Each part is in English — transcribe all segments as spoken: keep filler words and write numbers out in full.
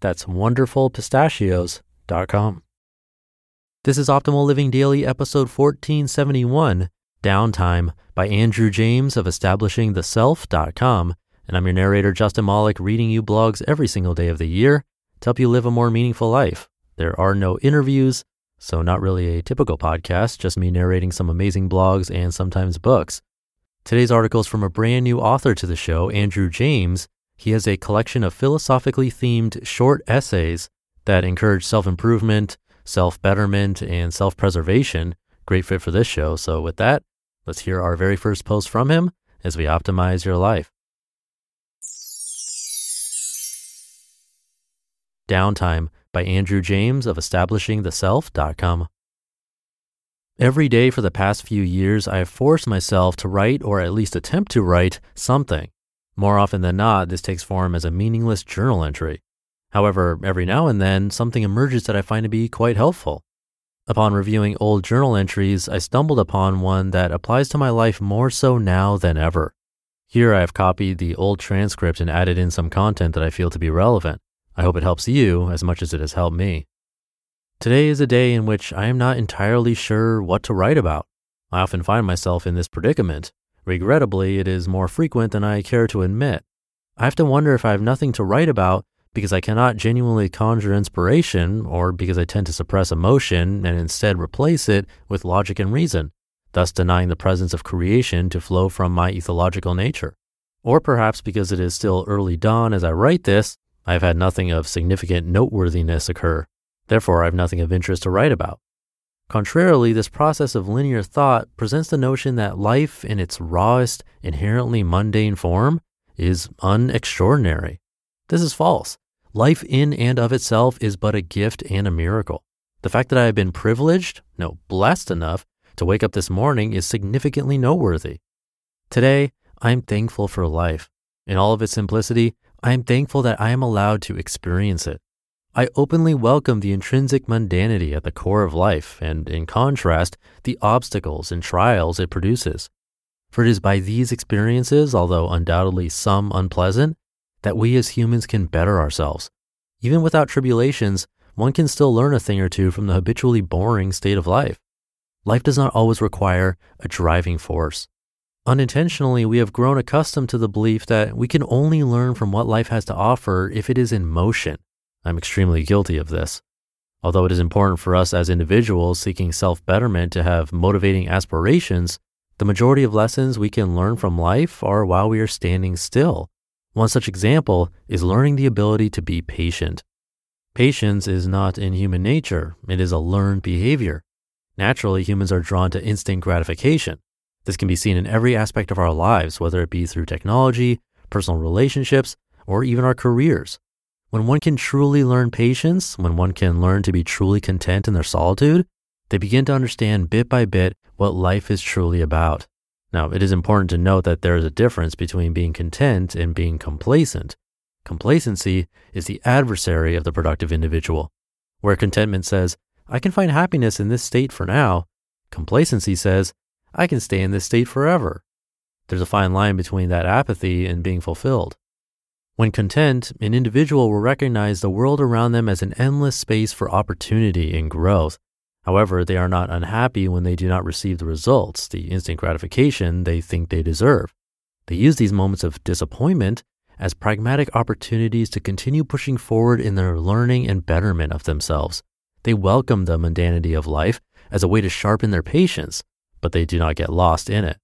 That's wonderful pistachios dot com. This is Optimal Living Daily, episode fourteen seventy-one, Downtime, by Andrew James of establishing the self dot com. And I'm your narrator, Justin Mollick, reading you blogs every single day of the year to help you live a more meaningful life. There are no interviews, so not really a typical podcast, just me narrating some amazing blogs and sometimes books. Today's article is from a brand new author to the show, Andrew James. He has a collection of philosophically themed short essays that encourage self-improvement, self-betterment, and self-preservation. Great fit for this show. So with that, let's hear our very first post from him as we optimize your life. Downtime, by Andrew James of establishing the self dot com. Every day for the past few years, I have forced myself to write, or at least attempt to write, something. More often than not, this takes form as a meaningless journal entry. However, every now and then, something emerges that I find to be quite helpful. Upon reviewing old journal entries, I stumbled upon one that applies to my life more so now than ever. Here I have copied the old transcript and added in some content that I feel to be relevant. I hope it helps you as much as it has helped me. Today is a day in which I am not entirely sure what to write about. I often find myself in this predicament. Regrettably, it is more frequent than I care to admit. I have to wonder if I have nothing to write about because I cannot genuinely conjure inspiration, or because I tend to suppress emotion and instead replace it with logic and reason, thus denying the presence of creation to flow from my ethological nature. Or perhaps because it is still early dawn as I write this, I have had nothing of significant noteworthiness occur. Therefore, I have nothing of interest to write about. Contrarily, this process of linear thought presents the notion that life in its rawest, inherently mundane form is unextraordinary. This is false. Life in and of itself is but a gift and a miracle. The fact that I have been privileged, no, blessed enough to wake up this morning is significantly noteworthy. Today, I am thankful for life. In all of its simplicity, I am thankful that I am allowed to experience it. I openly welcome the intrinsic mundanity at the core of life and, in contrast, the obstacles and trials it produces. For it is by these experiences, although undoubtedly some unpleasant, that we as humans can better ourselves. Even without tribulations, one can still learn a thing or two from the habitually boring state of life. Life does not always require a driving force. Unintentionally, we have grown accustomed to the belief that we can only learn from what life has to offer if it is in motion. I'm extremely guilty of this. Although it is important for us as individuals seeking self-betterment to have motivating aspirations, the majority of lessons we can learn from life are while we are standing still. One such example is learning the ability to be patient. Patience is not in human nature. It is a learned behavior. Naturally, humans are drawn to instant gratification. This can be seen in every aspect of our lives, whether it be through technology, personal relationships, or even our careers. When one can truly learn patience, when one can learn to be truly content in their solitude, they begin to understand bit by bit what life is truly about. Now, it is important to note that there is a difference between being content and being complacent. Complacency is the adversary of the productive individual. Where contentment says, I can find happiness in this state for now, complacency says, I can stay in this state forever. There's a fine line between that apathy and being fulfilled. When content, an individual will recognize the world around them as an endless space for opportunity and growth. However, they are not unhappy when they do not receive the results, the instant gratification they think they deserve. They use these moments of disappointment as pragmatic opportunities to continue pushing forward in their learning and betterment of themselves. They welcome the mundanity of life as a way to sharpen their patience, but they do not get lost in it.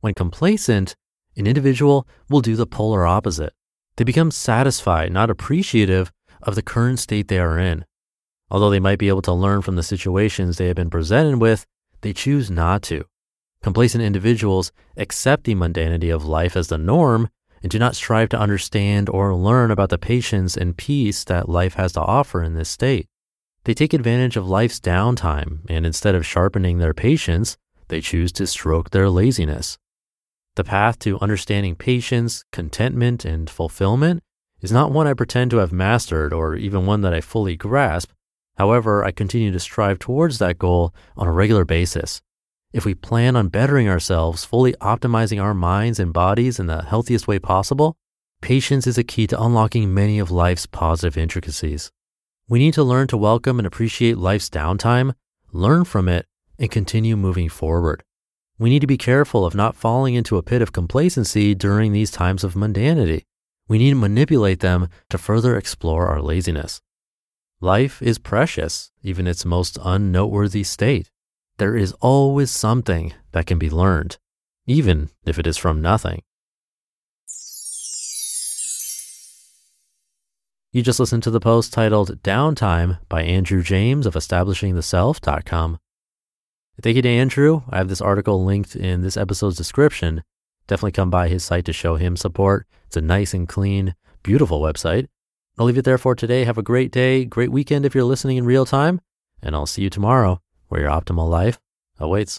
When complacent, an individual will do the polar opposite. They become satisfied, not appreciative of the current state they are in. Although they might be able to learn from the situations they have been presented with, they choose not to. Complacent individuals accept the mundanity of life as the norm and do not strive to understand or learn about the patience and peace that life has to offer in this state. They take advantage of life's downtime, and instead of sharpening their patience, they choose to stroke their laziness. The path to understanding patience, contentment, and fulfillment is not one I pretend to have mastered or even one that I fully grasp. However, I continue to strive towards that goal on a regular basis. If we plan on bettering ourselves, fully optimizing our minds and bodies in the healthiest way possible, patience is a key to unlocking many of life's positive intricacies. We need to learn to welcome and appreciate life's downtime, learn from it, and continue moving forward. We need to be careful of not falling into a pit of complacency during these times of mundanity. We need to manipulate them to further explore our laziness. Life is precious, even its most unnoteworthy state. There is always something that can be learned, even if it is from nothing. You just listened to the post titled Downtime by Andrew James of establishing the self dot com. Thank you to Andrew. I have this article linked in this episode's description. Definitely come by his site to show him support. It's a nice and clean, beautiful website. I'll leave it there for today. Have a great day, great weekend if you're listening in real time, and I'll see you tomorrow where your optimal life awaits.